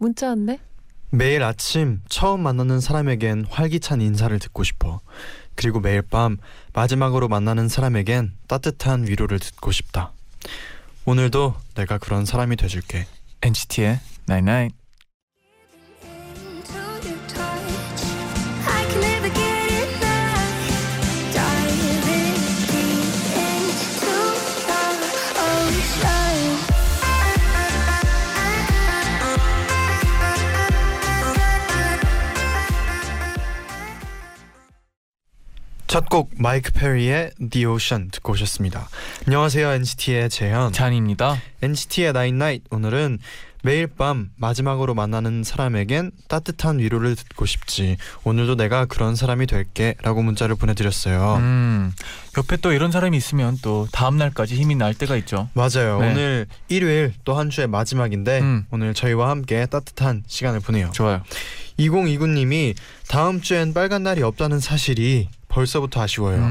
문자 왔네. 매일 아침 처음 만나는 사람에겐 활기찬 인사를 듣고 싶어. 그리고 매일 밤 마지막으로 만나는 사람에겐 따뜻한 위로를 듣고 싶다. 오늘도 내가 그런 사람이 돼줄게. NCT의 Night Night. 첫 곡 마이크 페리의 The Ocean 듣고 오셨습니다. 안녕하세요, NCT의 재현, 잔입니다. NCT의 Night Night, 오늘은 매일 밤 마지막으로 만나는 사람에겐 따뜻한 위로를 듣고 싶지, 오늘도 내가 그런 사람이 될게 라고 문자를 보내드렸어요. 옆에 또 이런 사람이 있으면 또 다음날까지 힘이 날 때가 있죠. 맞아요. 네. 오늘 일요일 또 한 주의 마지막인데 오늘 저희와 함께 따뜻한 시간을 보내요. 좋아요. 2029님이 다음 주엔 빨간 날이 없다는 사실이 벌써부터 아쉬워요.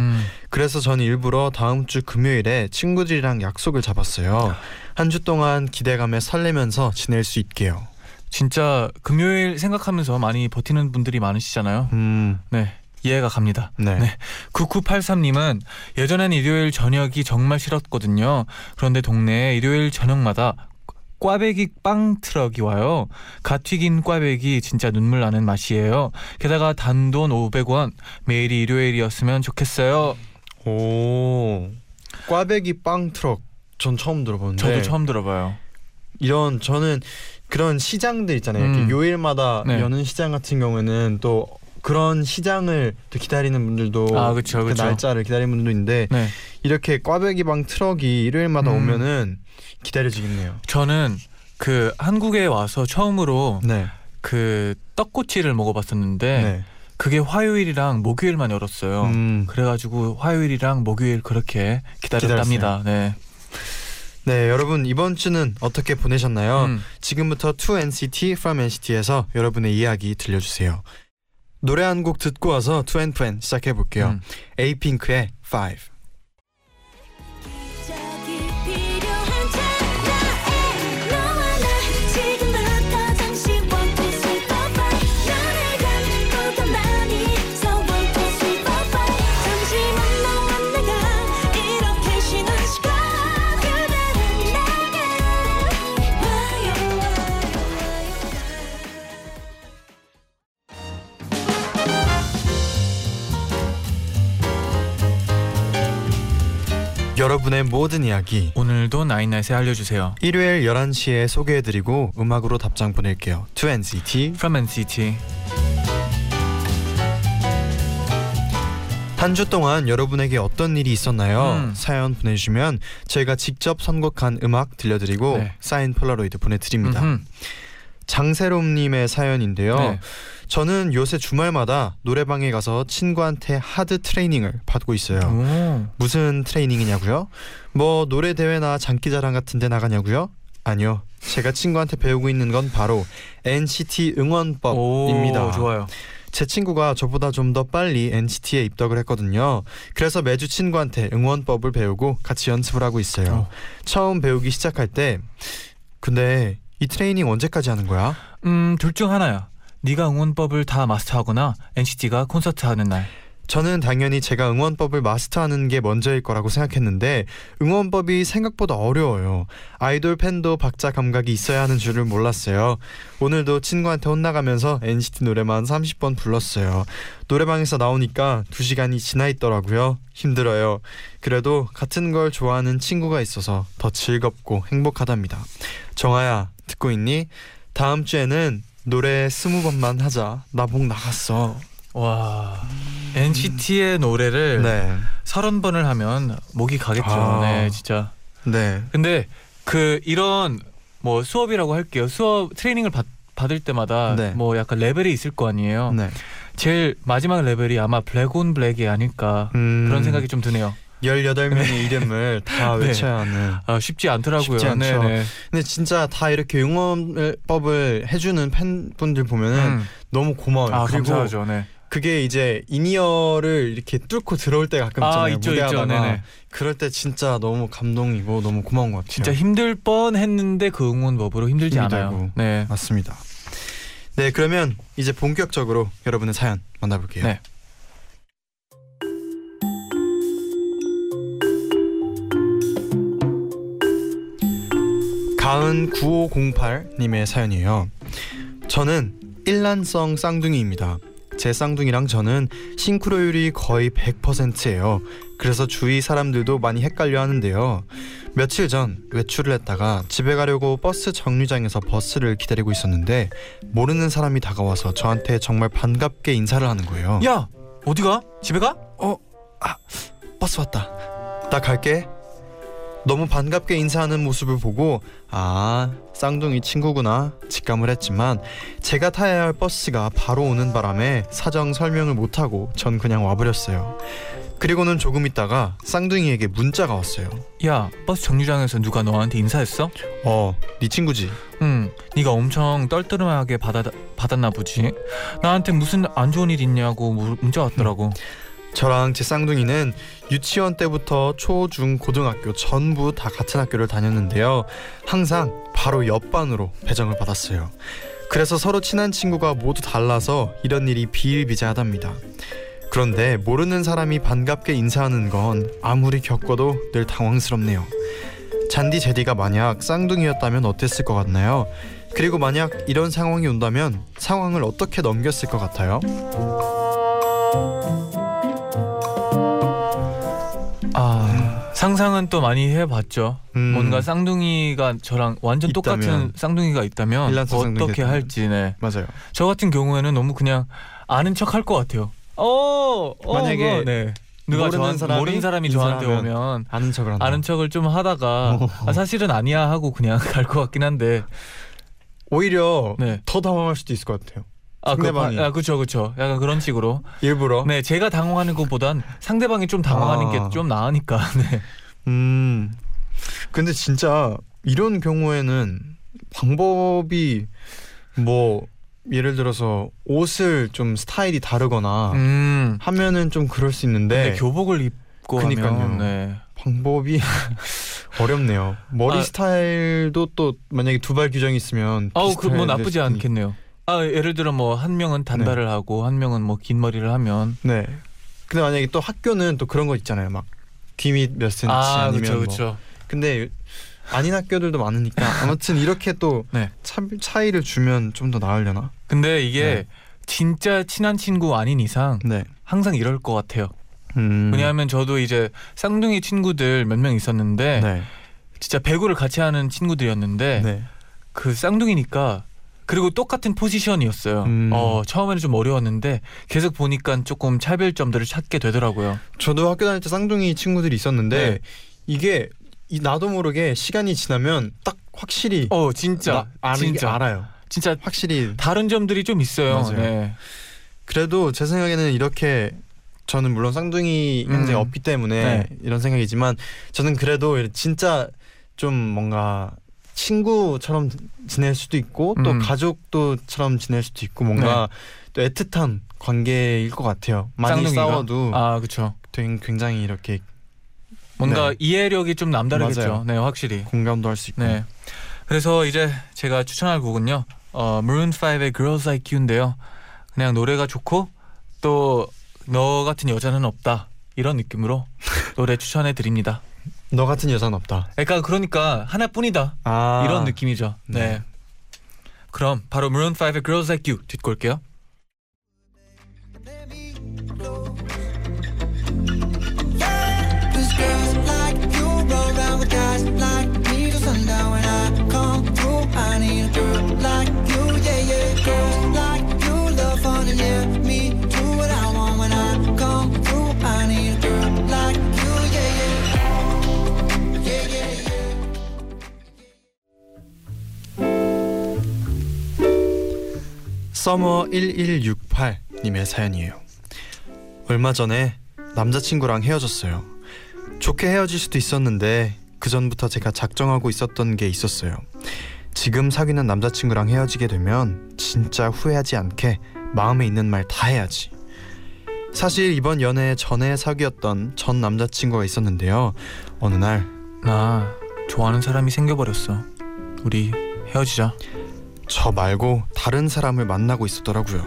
그래서 저는 일부러 다음 주 금요일에 친구들이랑 약속을 잡았어요. 한 주 동안 기대감에 설레면서 지낼 수 있게요. 진짜 금요일 생각하면서 많이 버티는 분들이 많으시잖아요. 네, 이해가 갑니다. 네. 9983님은 예전엔 일요일 저녁이 정말 싫었거든요. 그런데 동네에 일요일 저녁마다 꽈배기 빵 트럭이 와요. 갓 튀긴 꽈배기 진짜 눈물 나는 맛이에요. 게다가 단돈 500원. 매일이 일요일이었으면 좋겠어요. 오, 꽈배기 빵 트럭 전 처음 들어보는데. 저도 처음 들어봐요. 이런, 저는 그런 시장들 있잖아요. 이렇게 요일마다 여는 시장 같은 경우에는 또 그런 시장을 또 기다리는 분들도, 그쵸. 그 날짜를 기다리는 분들도 있는데 이렇게 꽈배기 빵 트럭이 일요일마다 오면은 기다려지겠네요. 저는 그 한국에 와서 처음으로 그 떡꼬치를 먹어봤었는데 그게 화요일이랑 목요일만 열었어요. 그래가지고 화요일이랑 목요일 그렇게 기다렸답니다. 네, 여러분 이번 주는 어떻게 보내셨나요? 지금부터 To NCT From NCT에서 여러분의 이야기 들려주세요. 노래 한 곡 듣고 와서 To NCT 시작해볼게요. 에이핑크의 5. 여러분의 모든 이야기 오늘도 나잇나잇에 알려주세요. 일요일 11시에 소개해드리고 음악으로 답장 보낼게요. To NCT From NCT. 한 주 동안 여러분에게 어떤 일이 있었나요? 사연 보내주시면 저희가 직접 선곡한 음악 들려드리고 사인 폴라로이드 보내드립니다. 장세롬님의 사연인데요. 저는 요새 주말마다 노래방에 가서 친구한테 하드 트레이닝을 받고 있어요. 무슨 트레이닝이냐고요? 뭐 노래 대회나 장기자랑 같은 데 나가냐고요? 아니요. 제가 친구한테 배우고 있는 건 바로 NCT 응원법입니다. 오, 좋아요. 제 친구가 저보다 좀 더 빨리 NCT에 입덕을 했거든요. 그래서 매주 친구한테 응원법을 배우고 같이 연습을 하고 있어요. 처음 배우기 시작할 때 근데 이 트레이닝 언제까지 하는 거야? 둘 중 하나야. 네가 응원법을 다 마스터하거나 NCT가 콘서트하는 날. 저는 당연히 제가 응원법을 마스터하는 게 먼저일 거라고 생각했는데 응원법이 생각보다 어려워요. 아이돌 팬도 박자 감각이 있어야 하는 줄을 몰랐어요. 오늘도 친구한테 혼나가면서 NCT 노래만 30번 불렀어요. 노래방에서 나오니까 2시간이 지나 있더라고요. 힘들어요. 그래도 같은 걸 좋아하는 친구가 있어서 더 즐겁고 행복하답니다. 정아야, 듣고 있니? 다음 주에는 노래 20번만 하자. 나 목 나갔어. 와, NCT의 노래를 30번을 하면 목이 가겠죠. 네, 진짜. 근데 그 이런 뭐 수업이라고 할게요. 수업 트레이닝을 받을 때마다 네. 뭐 약간 레벨이 있을 거 아니에요. 네. 제일 마지막 레벨이 아마 블랙온 블랙이 아닐까 그런 생각이 좀 드네요. 18명의 네. 이름을 다 외쳐야 하는 네. 아, 쉽지 않더라고요. 쉽지 않죠. 네네. 근데 진짜 다 이렇게 응원법을 해주는 팬분들 보면은 너무 고마워요. 아, 그리고 감사하죠. 네. 그게 이제 인이어를 이렇게 뚫고 들어올 때가 가끔 있잖아요. 있죠, 무대하다가 있죠. 그럴 때 진짜 너무 감동이고 너무 고마운 것 같아요. 진짜 힘들 뻔했는데 그 응원법으로 힘들지 않아요. 네, 맞습니다. 네, 그러면 이제 본격적으로 여러분의 사연 만나볼게요. 네. 가은 9508님의 사연이에요. 저는 일란성 쌍둥이입니다. 제 쌍둥이랑 저는 싱크로율이 거의 100%예요. 그래서 주위 사람들도 많이 헷갈려 하는데요. 며칠 전 외출을 했다가 집에 가려고 버스 정류장에서 버스를 기다리고 있었는데 모르는 사람이 다가와서 저한테 정말 반갑게 인사를 하는 거예요. 야! 어디 가? 집에 가? 버스 왔다. 나 갈게. 너무 반갑게 인사하는 모습을 보고 아, 쌍둥이 친구구나 직감을 했지만 제가 타야 할 버스가 바로 오는 바람에 사정 설명을 못하고 전 그냥 와버렸어요. 그리고는 조금 있다가 쌍둥이에게 문자가 왔어요. 야, 버스 정류장에서 누가 너한테 인사했어? 네 친구지. 응, 네가 엄청 떨떠름하게 받았나 보지. 나한테 무슨 안 좋은 일 있냐고 문자 왔더라고. 저랑 제 쌍둥이는 유치원 때부터 초, 중, 고등학교 전부 다 같은 학교를 다녔는데요. 항상 바로 옆반으로 배정을 받았어요. 그래서 서로 친한 친구가 모두 달라서 이런 일이 비일비재하답니다. 그런데 모르는 사람이 반갑게 인사하는 건 아무리 겪어도 늘 당황스럽네요. 잔디 제디가 만약 쌍둥이였다면 어땠을 것 같나요? 그리고 만약 이런 상황이 온다면 상황을 어떻게 넘겼을 것 같아요? 상상은 또 많이 해봤죠. 뭔가 쌍둥이가 저랑 완전 있다면, 똑같은 쌍둥이가 있다면 어떻게 할지. 네. 맞아요. 저 같은 경우에는 너무 그냥 아는 척 할 것 같아요. 만약에 네. 누가 모르는 사람이 저한테 오면 아는 척을 한다. 아는 척을 좀 하다가 사실은 아니야 하고 그냥 갈 것 같긴 한데 오히려 네. 더 당황할 수도 있을 것 같아요. 그렇죠. 약간 그런 식으로 일부러. 네, 제가 당황하는 것보단 상대방이 좀 당황하는 게 좀 나으니까. 네. 근데 진짜 이런 경우에는 방법이 뭐 예를 들어서 옷을 좀 스타일이 다르거나 하면은 좀 그럴 수 있는데. 근데 교복을 입고 하면 네. 방법이 어렵네요. 머리 스타일도 또 만약에 두발 규정이 있으면. 그럼 뭐 나쁘지 않겠네요. 예를 들어 뭐 한 명은 단발을 네. 하고 한 명은 뭐 긴 머리를 하면 네. 근데 만약에 또 학교는 또 그런 거 있잖아요. 막 귀밑 몇 센치 아니면 그쵸. 뭐. 근데 아닌 학교들도 많으니까 아무튼 이렇게 또 네. 차이를 주면 좀 더 나으려나? 근데 이게 네. 진짜 친한 친구 아닌 이상 네. 항상 이럴 것 같아요. 왜냐하면 저도 이제 쌍둥이 친구들 몇 명 있었는데 네. 진짜 배구를 같이 하는 친구들이었는데 네. 그 쌍둥이니까 그리고 똑같은 포지션이었어요. 처음에는 좀 어려웠는데 계속 보니까 조금 차별점들을 찾게 되더라고요. 저도 학교 다닐 때 쌍둥이 친구들이 있었는데 네. 이게 나도 모르게 시간이 지나면 딱 확실히 진짜 알아요. 진짜 확실히 다른 점들이 좀 있어요. 네. 그래도 제 생각에는 이렇게 저는 물론 쌍둥이 형제가 없기 때문에 네. 이런 생각이지만 저는 그래도 진짜 좀 뭔가 친구처럼 지낼 수도 있고 또 가족도처럼 지낼 수도 있고 뭔가 네. 또 애틋한 관계일 것 같아요. 많이 쌍둥이가? 싸워도 그렇죠. 굉장히 이렇게 뭔가 네. 이해력이 좀 남다르겠죠. 네, 확실히 공감도 할 수 있고. 네. 그래서 이제 제가 추천할 곡은요, Maroon 5의 Girls Like You인데요. 그냥 노래가 좋고 또 너 같은 여자는 없다 이런 느낌으로 노래 추천해 드립니다. 너 같은 여자는 없다. 그러니까 하나뿐이다. 이런 느낌이죠. 네. 그럼 바로 Maroon 5의 Girls Like You 듣고 올게요. 서머1168님의 사연이에요. 얼마 전에 남자친구랑 헤어졌어요. 좋게 헤어질 수도 있었는데 그 전부터 제가 작정하고 있었던 게 있었어요. 지금 사귀는 남자친구랑 헤어지게 되면 진짜 후회하지 않게 마음에 있는 말 다 해야지. 사실 이번 연애 전에 사귀었던 전 남자친구가 있었는데요. 어느 날 나 좋아하는 사람이 생겨버렸어. 우리 헤어지자. 저 말고 다른 사람을 만나고 있었더라고요.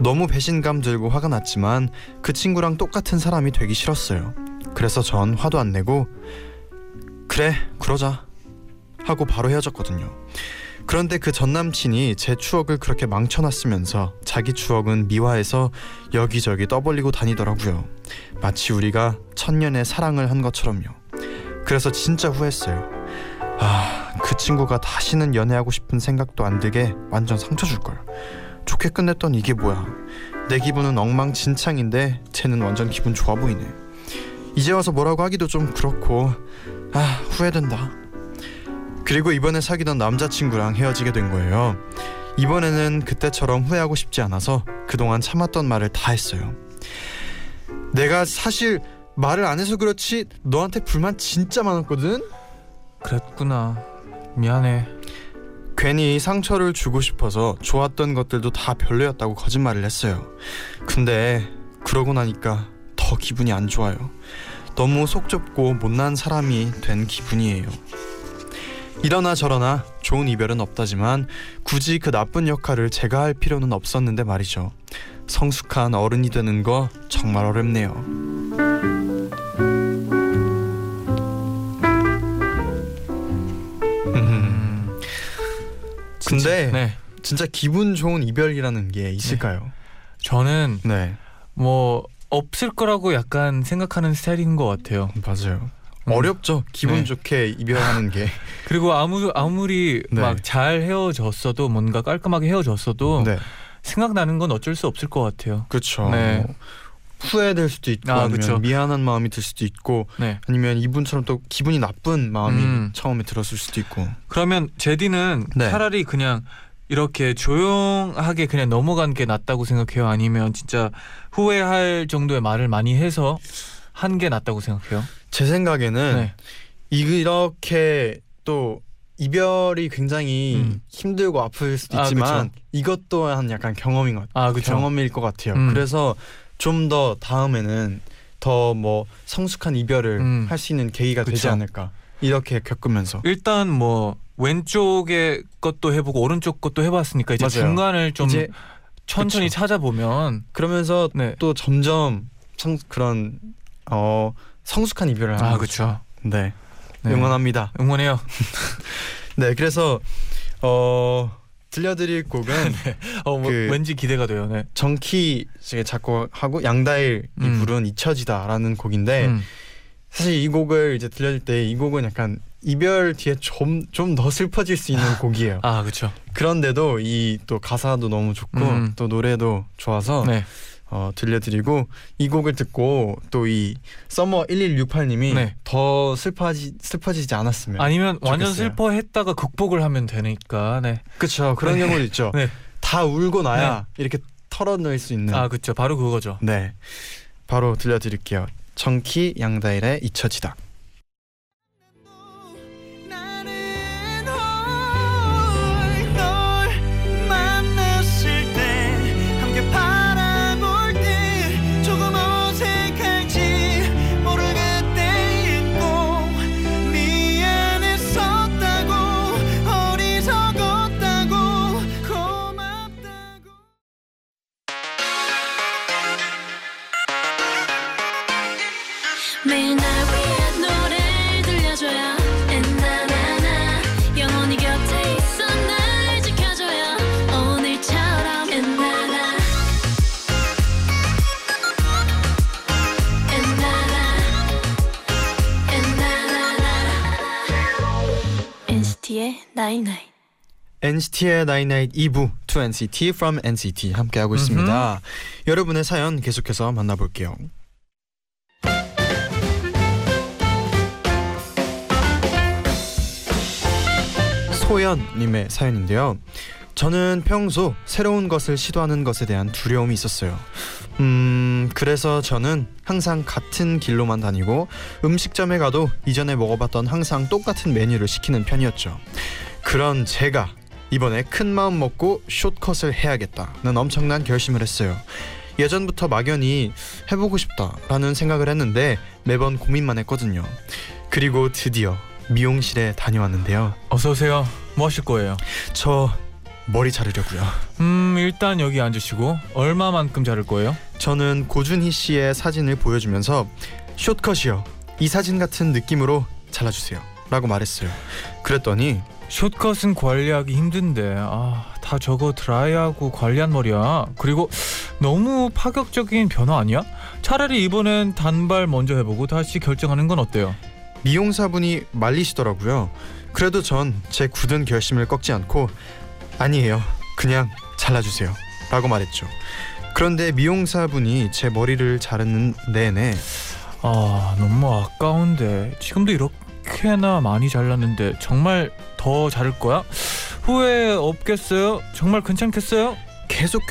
너무 배신감 들고 화가 났지만 그 친구랑 똑같은 사람이 되기 싫었어요. 그래서 전 화도 안 내고 그래 그러자 하고 바로 헤어졌거든요. 그런데 그 전남친이 제 추억을 그렇게 망쳐놨으면서 자기 추억은 미화해서 여기저기 떠벌리고 다니더라고요. 마치 우리가 천년의 사랑을 한 것처럼요. 그래서 진짜 후회했어요. 그 친구가 다시는 연애하고 싶은 생각도 안 들게 완전 상처 줄걸. 좋게 끝냈던 이게 뭐야. 내 기분은 엉망진창인데 쟤는 완전 기분 좋아 보이네. 이제 와서 뭐라고 하기도 좀 그렇고 후회된다. 그리고 이번에 사귀던 남자친구랑 헤어지게 된 거예요. 이번에는 그때처럼 후회하고 싶지 않아서 그동안 참았던 말을 다 했어요. 내가 사실 말을 안 해서 그렇지 너한테 불만 진짜 많았거든? 그랬구나. 미안해. 괜히 상처를 주고 싶어서 좋았던 것들도 다 별로였다고 거짓말을 했어요. 근데 그러고 나니까 더 기분이 안 좋아요. 너무 속 좁고 못난 사람이 된 기분이에요. 이러나 저러나 좋은 이별은 없다지만 굳이 그 나쁜 역할을 제가 할 필요는 없었는데 말이죠. 성숙한 어른이 되는 거 정말 어렵네요. 근데 진짜 기분 좋은 이별이라는 게 있을까요? 저는 뭐 없을 거라고 약간 생각하는 스타일인 것 같아요. 맞아요. 어렵죠. 기분 좋게 이별하는 게. 그리고 아무리 막 잘 헤어졌어도 뭔가 깔끔하게 헤어졌어도 생각나는 건 어쩔 수 없을 것 같아요. 그렇죠. 후회될 수도 있고 아니면 미안한 마음이 들 수도 있고 아니면 이분처럼 또 기분이 나쁜 마음이 처음에 들었을 수도 있고. 그러면 제디는 차라리 그냥 이렇게 조용하게 그냥 넘어간 게 낫다고 생각해요? 아니면 진짜 후회할 정도의 말을 많이 해서 한 게 낫다고 생각해요? 제 생각에는 이렇게 또 이별이 굉장히 힘들고 아플 수도 있지만 이것 또한 약간 경험인 것 같아요. 경험일 것 같아요. 그래서 좀 더 다음에는 더 뭐 성숙한 이별을 할 수 있는 계기가 되지 않을까. 이렇게 겪으면서 일단 뭐 왼쪽의 것도 해보고 오른쪽 것도 해봤으니까 이제 중간을 좀 이제 천천히 찾아보면 그러면서 또 점점 그런 성숙한 이별을 하는 거죠. 응원합니다. 응원해요. 그래서 들려드릴 곡은 왠지 기대가 돼요. 정키 씨가 작곡하고 양다일이 부른 잊혀지다라는 곡인데 사실 이 곡을 이제 들려줄 때 이 곡은 약간 이별 뒤에 좀 더 슬퍼질 수 있는 곡이에요. 그렇죠. 그런데도 이 또 가사도 너무 좋고 또 노래도 좋아서 들려드리고 이 곡을 듣고 또 이 서머1168님이 더 슬퍼지지 않았으면 아니면 좋겠어요. 완전 슬퍼했다가 극복을 하면 되니까. 그렇죠. 그런 경우도 있죠. 다 울고 나야 이렇게 털어낼 수 있는. 그렇죠. 바로 그거죠. 바로 들려드릴게요. 정키 양다일의 잊혀지다. NCT의 99 2부 To NCT From NCT 함께하고 있습니다. 여러분의 사연 계속해서 만나볼게요. 소연님의 사연인데요. 저는 평소 새로운 것을 시도하는 것에 대한 두려움이 있었어요. 그래서 저는 항상 같은 길로만 다니고 음식점에 가도 이전에 먹어봤던 항상 똑같은 메뉴를 시키는 편이었죠. 그런 제가 이번에 큰 마음 먹고 숏컷을 해야겠다는 엄청난 결심을 했어요. 예전부터 막연히 해보고 싶다라는 생각을 했는데 매번 고민만 했거든요. 그리고 드디어 미용실에 다녀왔는데요. 어서오세요. 뭐 하실 거예요? 저 머리 자르려고요. 일단 여기 앉으시고 얼마만큼 자를 거예요? 저는 고준희 씨의 사진을 보여주면서 숏컷이요, 이 사진 같은 느낌으로 잘라주세요 라고 말했어요. 그랬더니 숏컷은 관리하기 힘든데 다 저거 드라이하고 관리한 머리야. 그리고 너무 파격적인 변화 아니야? 차라리 이번엔 단발 먼저 해보고 다시 결정하는 건 어때요? 미용사분이 말리시더라고요. 그래도 전 제 굳은 결심을 꺾지 않고 아니에요, 그냥 잘라주세요 라고 말했죠. 그런데 미용사분이 제 머리를 자르는 내내 너무 아까운데, 지금도 이렇게나 많이 잘랐는데 정말 더 자를 거야? 후회 없겠어요? 정말 괜찮겠어요? 계속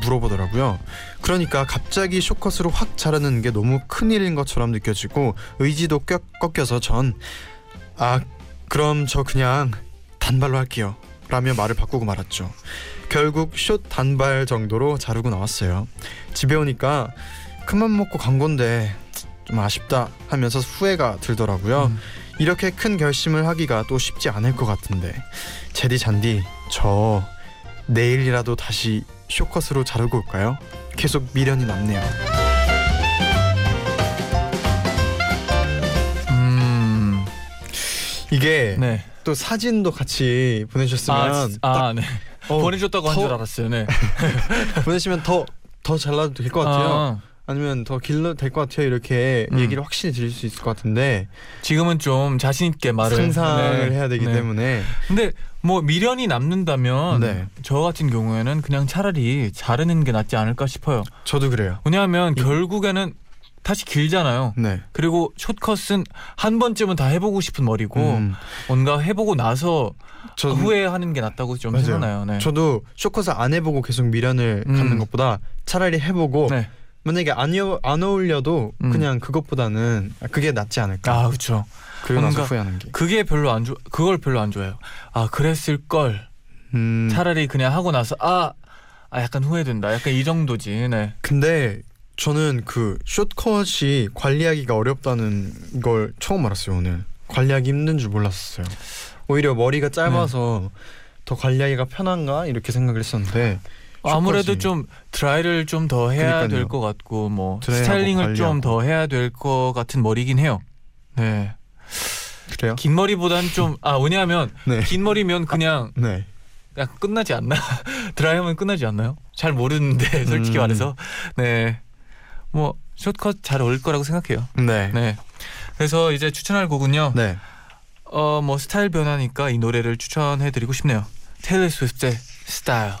물어보더라고요. 그러니까 갑자기 숏컷으로 확 자르는 게 너무 큰일인 것처럼 느껴지고 의지도 꺾여서 전 그럼 저 그냥 단발로 할게요 라며 말을 바꾸고 말았죠. 결국 숏 단발 정도로 자르고 나왔어요. 집에 오니까 큰맘 먹고 간 건데 좀 아쉽다 하면서 후회가 들더라고요. 이렇게 큰 결심을 하기가 또 쉽지 않을 것 같은데, 제디 잔디 저 내일이라도 다시 숏컷으로 자르고 올까요? 계속 미련이 남네요. 이게 네. 또 사진도 같이 보내주셨으면 네. 보내줬다고 한 줄 알았어요. 네. 보내시면 더 잘라도 될 것 같아요. 아니면 더 길러 될 것 같아요. 이렇게 얘기를 확실히 드릴 수 있을 것 같은데 지금은 좀 자신 있게 말을 상상을 해야 되기 때문에. 근데 뭐 미련이 남는다면 저 같은 경우에는 그냥 차라리 자르는 게 낫지 않을까 싶어요. 저도 그래요. 왜냐하면 결국에는 다시 길잖아요. 그리고 숏컷은 한 번쯤은 다 해보고 싶은 머리고 뭔가 해보고 나서 후회하는 게 낫다고 좀 생각나요. 저도 숏컷을 안 해보고 계속 미련을 갖는 것보다 차라리 해보고 만약에 안 어울려도 그냥 그것보다는 그게 낫지 않을까. 그렇죠. 그리고 나서 후회하는 게. 그걸 별로 안 좋아해요. 그랬을 걸. 차라리 그냥 하고 나서 약간 후회된다. 약간 이 정도지. 근데 저는 그 숏컷이 관리하기가 어렵다는 걸 처음 알았어요. 오늘 관리하기 힘든 줄 몰랐어요. 오히려 머리가 짧아서 더 관리하기가 편한가 이렇게 생각을 했었는데 아무래도 좀 드라이를 좀 더 해야 될 것 같고 뭐 스타일링을 좀 더 해야 될 것 같은 머리긴 해요. 그래요? 긴 머리보단 좀 왜냐하면 긴 머리면 그냥 끝나지 않나? 드라이하면 끝나지 않나요? 잘 모르는데 솔직히 말해서 뭐 숏컷 잘 어울릴 거라고 생각해요. 그래서 이제 추천할 곡은요. 뭐 스타일 변화니까 이 노래를 추천해드리고 싶네요. 테일러 스위프트의 스타일.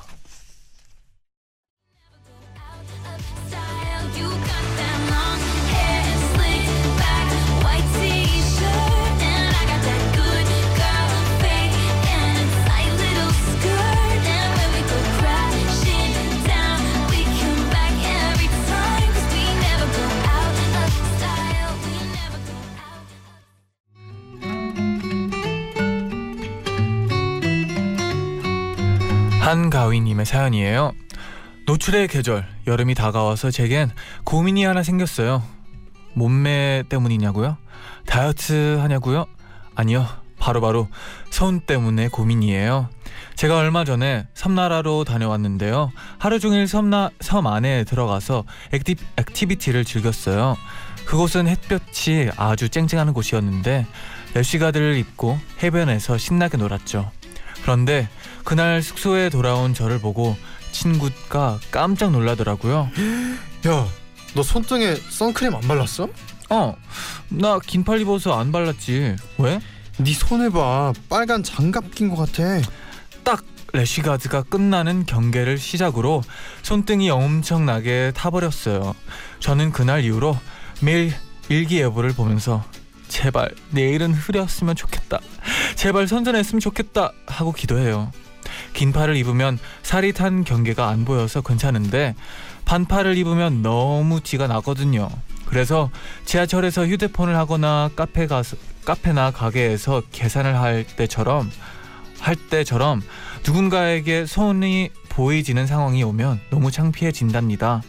한가위님의 사연이에요. 노출의 계절, 여름이 다가와서 제겐 고민이 하나 생겼어요. 몸매 때문이냐고요? 다이어트 하냐고요? 아니요, 바로 손 때문에 고민이에요. 제가 얼마 전에 섬나라로 다녀왔는데요. 하루 종일 섬 안에 들어가서 액티비티를 즐겼어요. 그곳은 햇볕이 아주 쨍쨍하는 곳이었는데 래쉬가드를 입고 해변에서 신나게 놀았죠. 그런데 그날 숙소에 돌아온 저를 보고 친구가 깜짝 놀라더라고요. 야, 너 손등에 선크림 안 발랐어? 나 긴팔 입어서 안 발랐지. 왜? 네 손에 봐, 빨간 장갑 낀 것 같아. 딱 래쉬가드가 끝나는 경계를 시작으로 손등이 엄청나게 타버렸어요. 저는 그날 이후로 매일 일기예보를 보면서 제발 내일은 흐렸으면 좋겠다, 제발 선선했으면 좋겠다 하고 기도해요. 긴팔을 입으면 살이 탄 경계가 안 보여서 괜찮은데 반팔을 입으면 너무 티가 나거든요. 그래서 지하철에서 휴대폰을 하거나 카페나 가게에서 계산을 할 때처럼 누군가에게 손이 보이지는 상황이 오면 너무 창피해진답니다.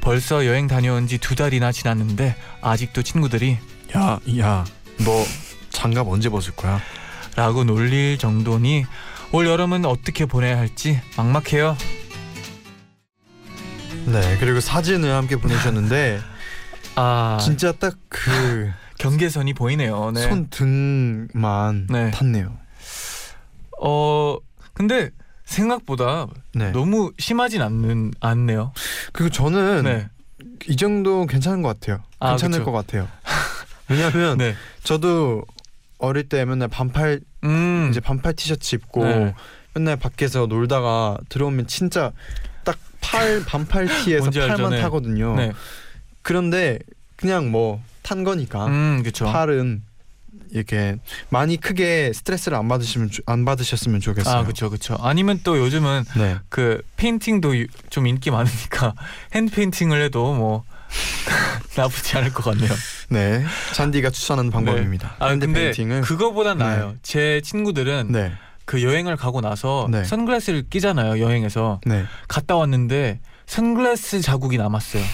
벌써 여행 다녀온 지 2달이나 지났는데 아직도 친구들이 야, 너 장갑 언제 벗을 거야? 라고 놀릴 정도니 올 여름은 어떻게 보내야 할지 막막해요. 네, 그리고 사진을 함께 보내주셨는데 진짜 딱 그 경계선이 보이네요. 네. 손등만 탔네요. 근데 생각보다 너무 심하진 않네요. 그리고 저는 이 정도 괜찮은 것 같아요. 괜찮을 것 같아요. 왜냐하면 저도 어릴 때 맨날 반팔 티셔츠 입고 맨날 밖에서 놀다가 들어오면 진짜 딱 반팔 티에서 팔만 타거든요. 그런데 그냥 뭐 탄 거니까 팔은 이렇게 많이 크게 스트레스를 안 받으셨으면 좋겠어요. 그렇죠. 아니면 또 요즘은 그 페인팅도 좀 인기 많으니까 핸드 페인팅을 해도 뭐 나쁘지 않을 것 같네요. 네, 잔디가 추천하는 방법입니다. 핸드 페인팅을. 그거보다 나아요. 제 친구들은 그 여행을 가고 나서 선글라스를 끼잖아요. 여행에서 갔다 왔는데 선글라스 자국이 남았어요.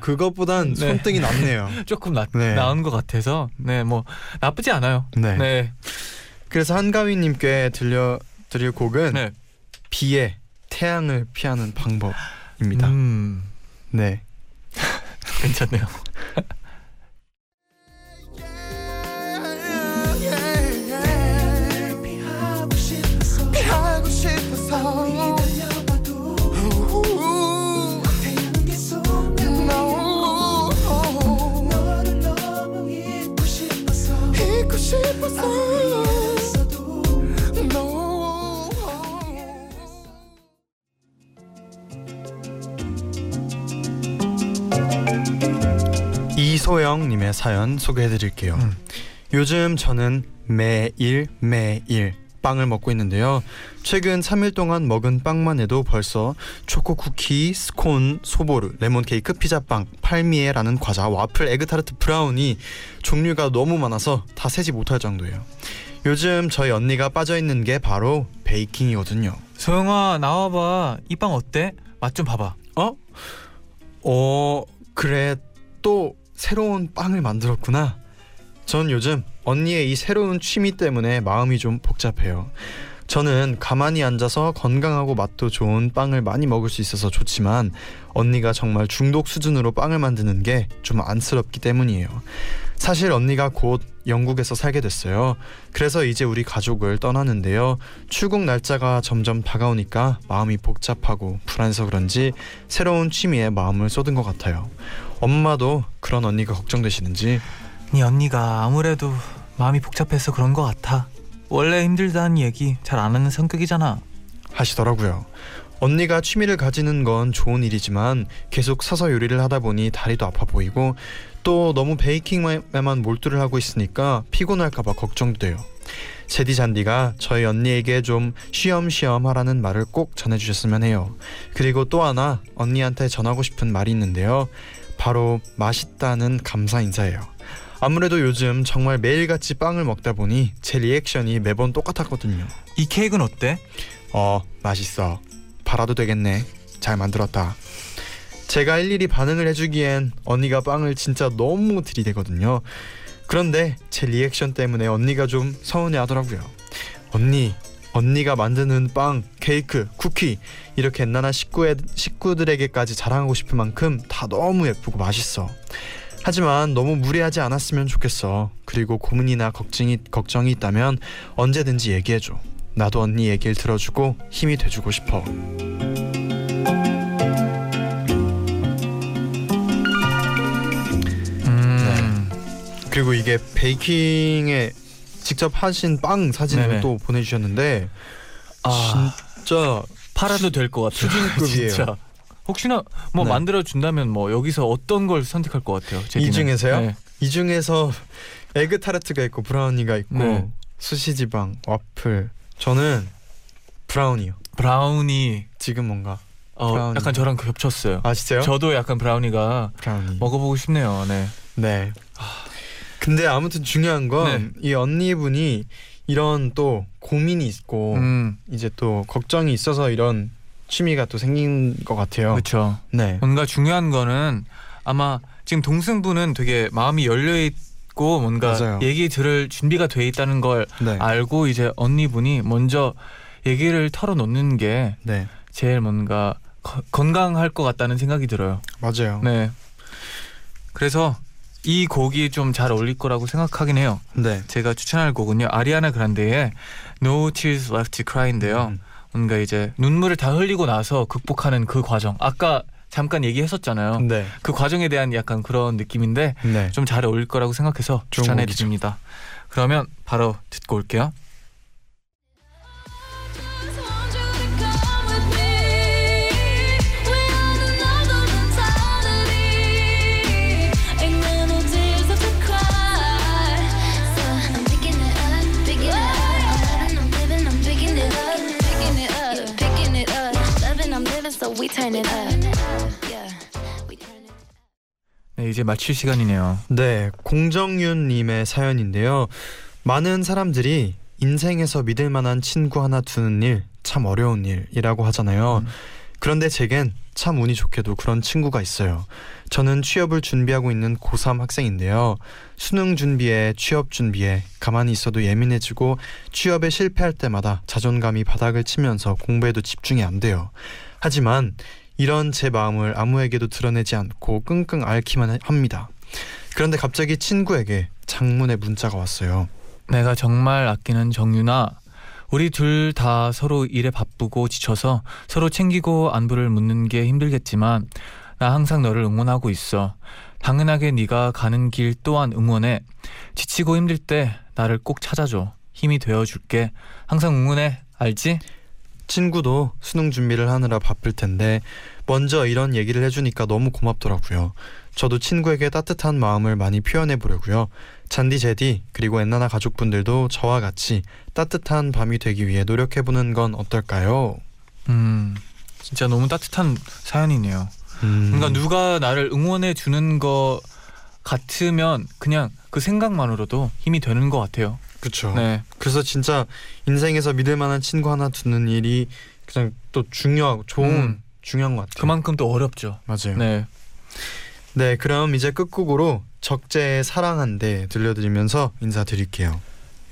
그것보단 손등이 낫네요. 조금 나은 것 같아서 뭐 나쁘지 않아요. 그래서 한가위님께 들려드릴 곡은 비에 태양을 피하는 방법입니다. 괜찮네요. 이소영님의 사연 소개해드릴게요. 요즘 저는 매일 빵을 먹고 있는데요. 최근 3일 동안 먹은 빵만 해도 벌써 초코쿠키, 스콘, 소보루, 레몬케이크, 피자빵, 팔미에라는 과자, 와플, 에그타르트, 브라우니 종류가 너무 많아서 다 세지 못할 정도예요. 요즘 저희 언니가 빠져있는 게 바로 베이킹이거든요. 소영아, 나와봐. 이 빵 어때? 맛 좀 봐봐. 그래, 또 새로운 빵을 만들었구나. 전 요즘 언니의 이 새로운 취미 때문에 마음이 좀 복잡해요. 저는 가만히 앉아서 건강하고 맛도 좋은 빵을 많이 먹을 수 있어서 좋지만 언니가 정말 중독 수준으로 빵을 만드는 게 좀 안쓰럽기 때문이에요. 사실 언니가 곧 영국에서 살게 됐어요. 그래서 이제 우리 가족을 떠나는데요. 출국 날짜가 점점 다가오니까 마음이 복잡하고 불안해서 그런지 새로운 취미에 마음을 쏟은 것 같아요. 엄마도 그런 언니가 걱정되시는지 네 언니가 아무래도 마음이 복잡해서 그런 것 같아. 원래 힘들다는 얘기 잘 안 하는 성격이잖아 하시더라고요. 언니가 취미를 가지는 건 좋은 일이지만 계속 서서 요리를 하다 보니 다리도 아파 보이고 또 너무 베이킹에만 몰두를 하고 있으니까 피곤할까 봐 걱정돼요. 제디 잔디가 저희 언니에게 좀 쉬엄쉬엄 하라는 말을 꼭 전해주셨으면 해요. 그리고 또 하나 언니한테 전하고 싶은 말이 있는데요. 바로 맛있다는 감사 인사예요. 아무래도 요즘 정말 매일같이 빵을 먹다 보니 제 리액션이 매번 똑같았거든요. 이 케이크는 어때? 맛있어. 팔아도 되겠네. 잘 만들었다. 제가 일일이 반응을 해주기엔 언니가 빵을 진짜 너무 들이대거든요. 그런데 제 리액션 때문에 언니가 좀 서운해하더라고요. 언니가 만드는 빵, 케이크, 쿠키 이렇게 엔나나 식구들에게까지 자랑하고 싶을 만큼 다 너무 예쁘고 맛있어. 하지만 너무 무리하지 않았으면 좋겠어. 그리고 고민이나 걱정이 있다면 언제든지 얘기해줘. 나도 언니 얘기를 들어주고 힘이 돼주고 싶어. 그리고 이게 베이킹에 직접 하신 빵 사진을 또 보내주셨는데 진짜 팔아도 될 것 같아요. 수준급이에요. 진짜. 혹시나 뭐 만들어준다면 뭐 여기서 어떤 걸 선택할 것 같아요? 제디는. 이 중에서요? 이 중에서 에그타르트가 있고 브라우니가 있고 수시지빵, 와플. 저는 브라운이요. 브라운이 지금 뭔가 브라우니. 약간 저랑 겹쳤어요. 아 진짜요? 저도 약간 브라우니. 먹어보고 싶네요. 네. 네. 근데 아무튼 중요한 건 이 언니분이 이런 또 고민이 있고 이제 또 걱정이 있어서 이런 취미가 또 생긴 것 같아요. 그렇죠. 네. 뭔가 중요한 거는 아마 지금 동생분은 되게 마음이 열려있고 뭔가 맞아요. 얘기 들을 준비가 돼 있다는 걸 네. 알고 이제 언니분이 먼저 얘기를 털어놓는 게 네. 제일 뭔가 건강할 것 같다는 생각이 들어요. 맞아요. 네. 그래서 이 곡이 좀 잘 어울릴 거라고 생각하긴 해요. 네. 제가 추천할 곡은요. 아리아나 그란데의 No Tears Left to Cry인데요. 뭔가 이제 눈물을 다 흘리고 나서 극복하는 그 과정. 아까 잠깐 얘기했었잖아요. 네. 그 과정에 대한 약간 그런 느낌인데 네. 좀 잘 어울릴 거라고 생각해서 추천해드립니다. 그러면 바로 듣고 올게요. 네, 이제 마칠 시간이네요. 네, 공정윤님의 사연인데요. 많은 사람들이 인생에서 믿을 만한 친구 하나 두는 일 참 어려운 일이라고 하잖아요. 그런데 제겐 참 운이 좋게도 그런 친구가 있어요. 저는 취업을 준비하고 있는 고3 학생인데요. 수능 준비에 취업 준비에 가만히 있어도 예민해지고 취업에 실패할 때마다 자존감이 바닥을 치면서 공부에도 집중이 안 돼요. 하지만 이런 제 마음을 아무에게도 드러내지 않고 끙끙 앓기만 합니다. 그런데 갑자기 친구에게 장문의 문자가 왔어요. 내가 정말 아끼는 정윤아, 우리 둘 다 서로 일에 바쁘고 지쳐서 서로 챙기고 안부를 묻는 게 힘들겠지만 나 항상 너를 응원하고 있어. 당연하게 네가 가는 길 또한 응원해. 지치고 힘들 때 나를 꼭 찾아줘. 힘이 되어줄게. 항상 응원해. 알지? 친구도 수능 준비를 하느라 바쁠 텐데 먼저 이런 얘기를 해주니까 너무 고맙더라고요. 저도 친구에게 따뜻한 마음을 많이 표현해보려고요. 잔디제디 그리고 엔나나 가족분들도 저와 같이 따뜻한 밤이 되기 위해 노력해보는 건 어떨까요? 진짜 너무 따뜻한 사연이네요. 그러니까 누가 나를 응원해주는 거 같으면 그냥 그 생각만으로도 힘이 되는 것 같아요. 그렇죠. 네. 그래서 진짜 인생에서 믿을 만한 친구 하나 두는 일이 그냥 또 중요하고 중요한 것 같아요. 그만큼 또 어렵죠. 맞아요. 네. 네, 그럼 이제 끝곡으로 적재의 사랑한데 들려드리면서 인사드릴게요.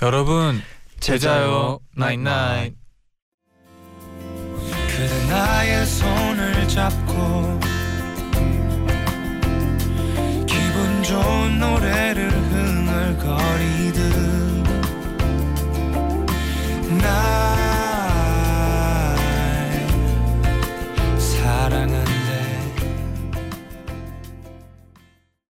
여러분, 제자요 나잇나잇. 그대 나의 손을 잡고 기분 좋은 노래를 흥얼거리듯